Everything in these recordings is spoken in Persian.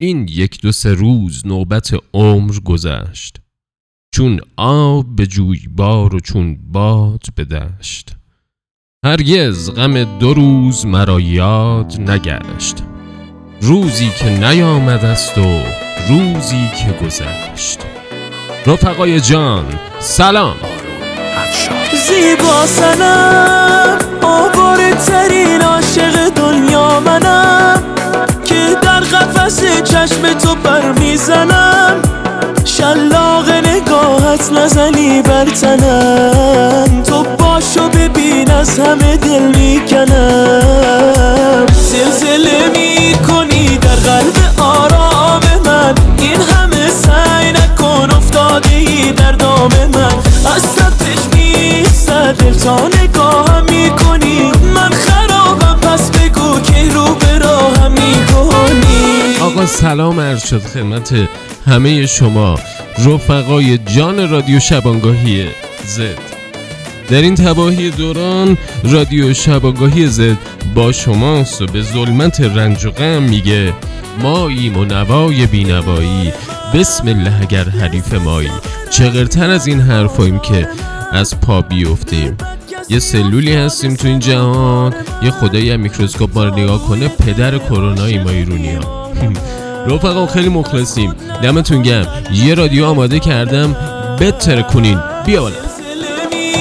این 1-2-3 روز نوبت عمر گذشت، چون آب به جویبار و چون باد به دشت. هرگز غم 2 روز مرا یاد نگشت، روزی که نیامد است و روزی که گذشت. رفقای جان سلام. زیبا سنم، آواره ترین عاشق دنیا منم، که در قفس چشم تو پر میزنم، شلاق نگاهت نزنی بر تنم، تو باشو ببین از همه دل میکنم، زلزله میکنی در قلب آرام من، این همه سعی نکن افتاده ای در دام من، از سطح دل تا نگاه میکنی من خرابم، پس بگو که رو به راه میکنی. آقا سلام عرض شد خدمت همه شما رفقای جان رادیو شبانگاهی زد. در این تباهی دوران رادیو شبانگاهی زد با شماست و به ظلمت رنج و غم میگه ماییم و نوای بینوایی، بسم الله اگر حریف مایی. چغرتر از این حرفاییم که از پا بیفتیم. یه سلولی هستیم تو این جهان، یه خدایی هم میکروسکوپ ما رو نگاه کنه پدر کرونایی ما ایرونی‌ها. رفقا خیلی مخلصیم، دمتون گرم. یه رادیو آماده کردم بتر کنین، بیا بالا.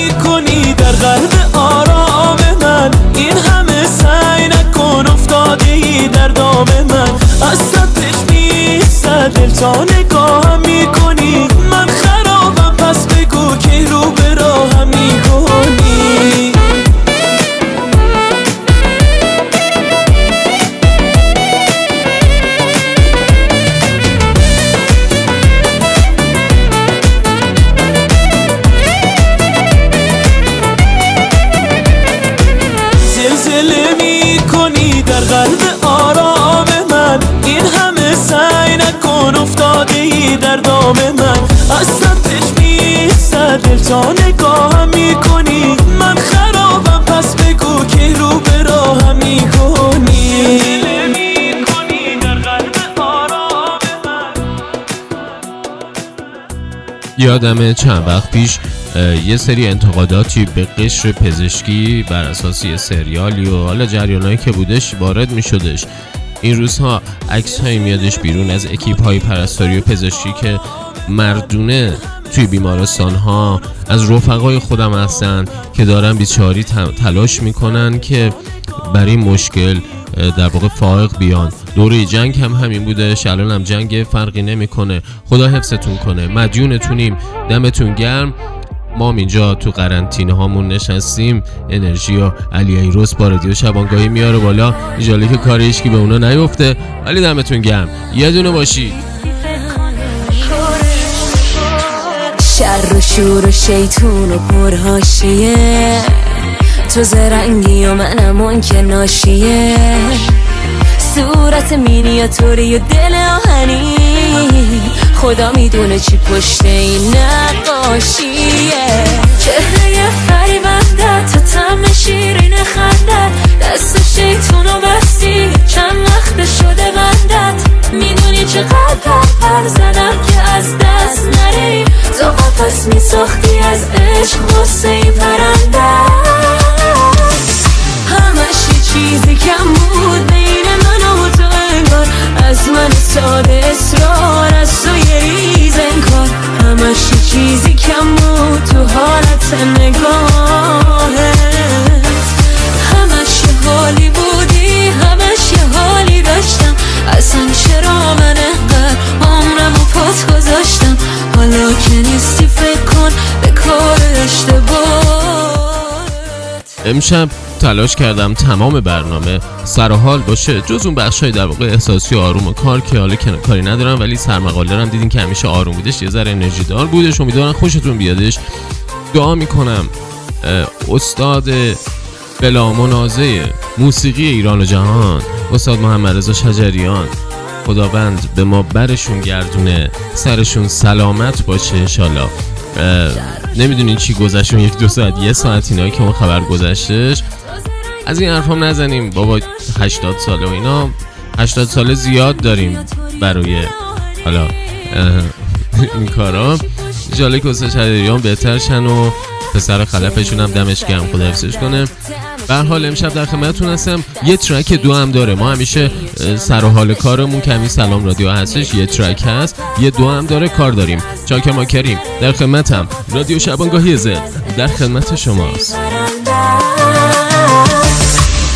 می‌کنی در قلب آرام من، این همه سعی نکن افتادی در دام من، از سطح نیست دل تا نگاه می‌کنی من خرابم، پس بگو که رو به راه می‌کنی. از سطح نیست دل تا نگاه میکنی من خرابم، پس بگو که رو به راه میکنی. یادمه چند وقت پیش یه سری انتقاداتی به قشر پزشکی بر اساس یه سریالی و حالا جریانایی که بودش وارد میشدش. این روزها عکس‌هایی میادش بیرون از اکیپ‌های پرستاری و پزشکی که مردونه توی بیمارستان ها از رفقای خودم هستن که دارن بیچاری تلاش میکنن که برای این مشکل در واقع فائق بیان. دوره جنگ هم همین بوده، الان هم جنگ فرقی نمیکنه. خدا حفظتون کنه، مدیونتونیم، دمتون گرم. ما اینجا تو قرنطینه هامون نشستیم، انرژی و علی ایروس با رادیو شبانگاهی میاره بالا، ایجاله که کار هیچکی به اونا نیفته، ولی دمتون گرم. یه دونه باشید. شر و شور و شیطون و پرهاشیه، تو زرنگی و منم اون که ناشیه، صورت مینیاتوری و دل آهنی، خدا میدونه چی پشت این نقاشیه، چهره فریبنده تو طعم شیرین خندت، دست شیطون و بستی چند وقت شده بندت، میدونی چقدر پر زدم که از دست نری، تو قفص میساختی از عشق غصه پرنده، همش یه چیزی کم بود بین من و تو انگار، از من ساده اصرار از تو یه ریز انگار، همش یه چیزی کم بود تو حالت نگاهت، همش یه حالی بودی همش یه حالی داشتم، اصلا چرا من انقدر عمرم و پات گذاشتم، حالا که نیستی فکر کن به کار اشتباهت. امشب تلاش کردم تمام برنامه سر و حال باشه، جز اون بخشای در واقع احساسی و آروم و کار که حالا کاری ندارم، ولی سرمقاله هم دیدین که همیشه آروم بودش، یه ذره انرژی دار بودش. امیدوارم خوشتون بیادش. دعا میکنم استاد بلا منازع موسیقی ایران و جهان، استاد محمد رضا شجریان، خداوند به ما برشون گردونه، سرشون سلامت باشه انشالله. نمیدونین چی گذشتون 1-2 ساعت، 1 ساعت اینایی که ما خبر گذشتش، از این حرفام نزنیم بابا. 80 ساله و اینا، 80 ساله زیاد داریم، برای حالا این کارا جاله کوسه شجریان بهتر شن و پسر خلفشون هم دمش گرم، خدا حفظش کنه. به هر حال امشب در خدمتتون هستم. یه ترک دو هم داره، ما همیشه سر و حال کارمون کمی سلام رادیو هستش، یه ترک هست، یه دو هم داره، کار داریم، چاک ما کریم. در خدمتم رادیو شبانگاهی زد در خدمت شماست.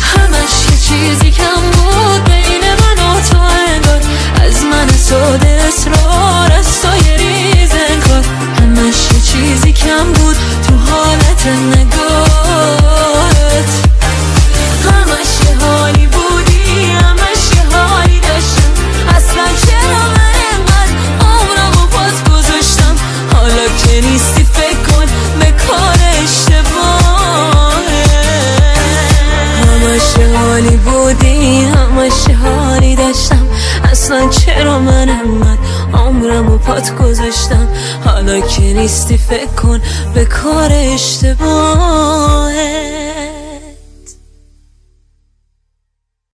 همش چیزی کم بود بین من و تو، انگار از من سود اصرار است و یه ریز انگار، همش چیزی کم بود تو حالت نگارت، همش حالی بودی، همش حالی داشتم، اصلا چرا من اینقدر عمرم و پاس گذاشتم، حالا که نیستی فکر کن به کار اشتباهه، همش حالی بودی، همش حالی داشتم، اصلا چرا من اینقدر عمرم و پات گذاشتم، حالا که نیستی فکر کن به کار اشتباهه.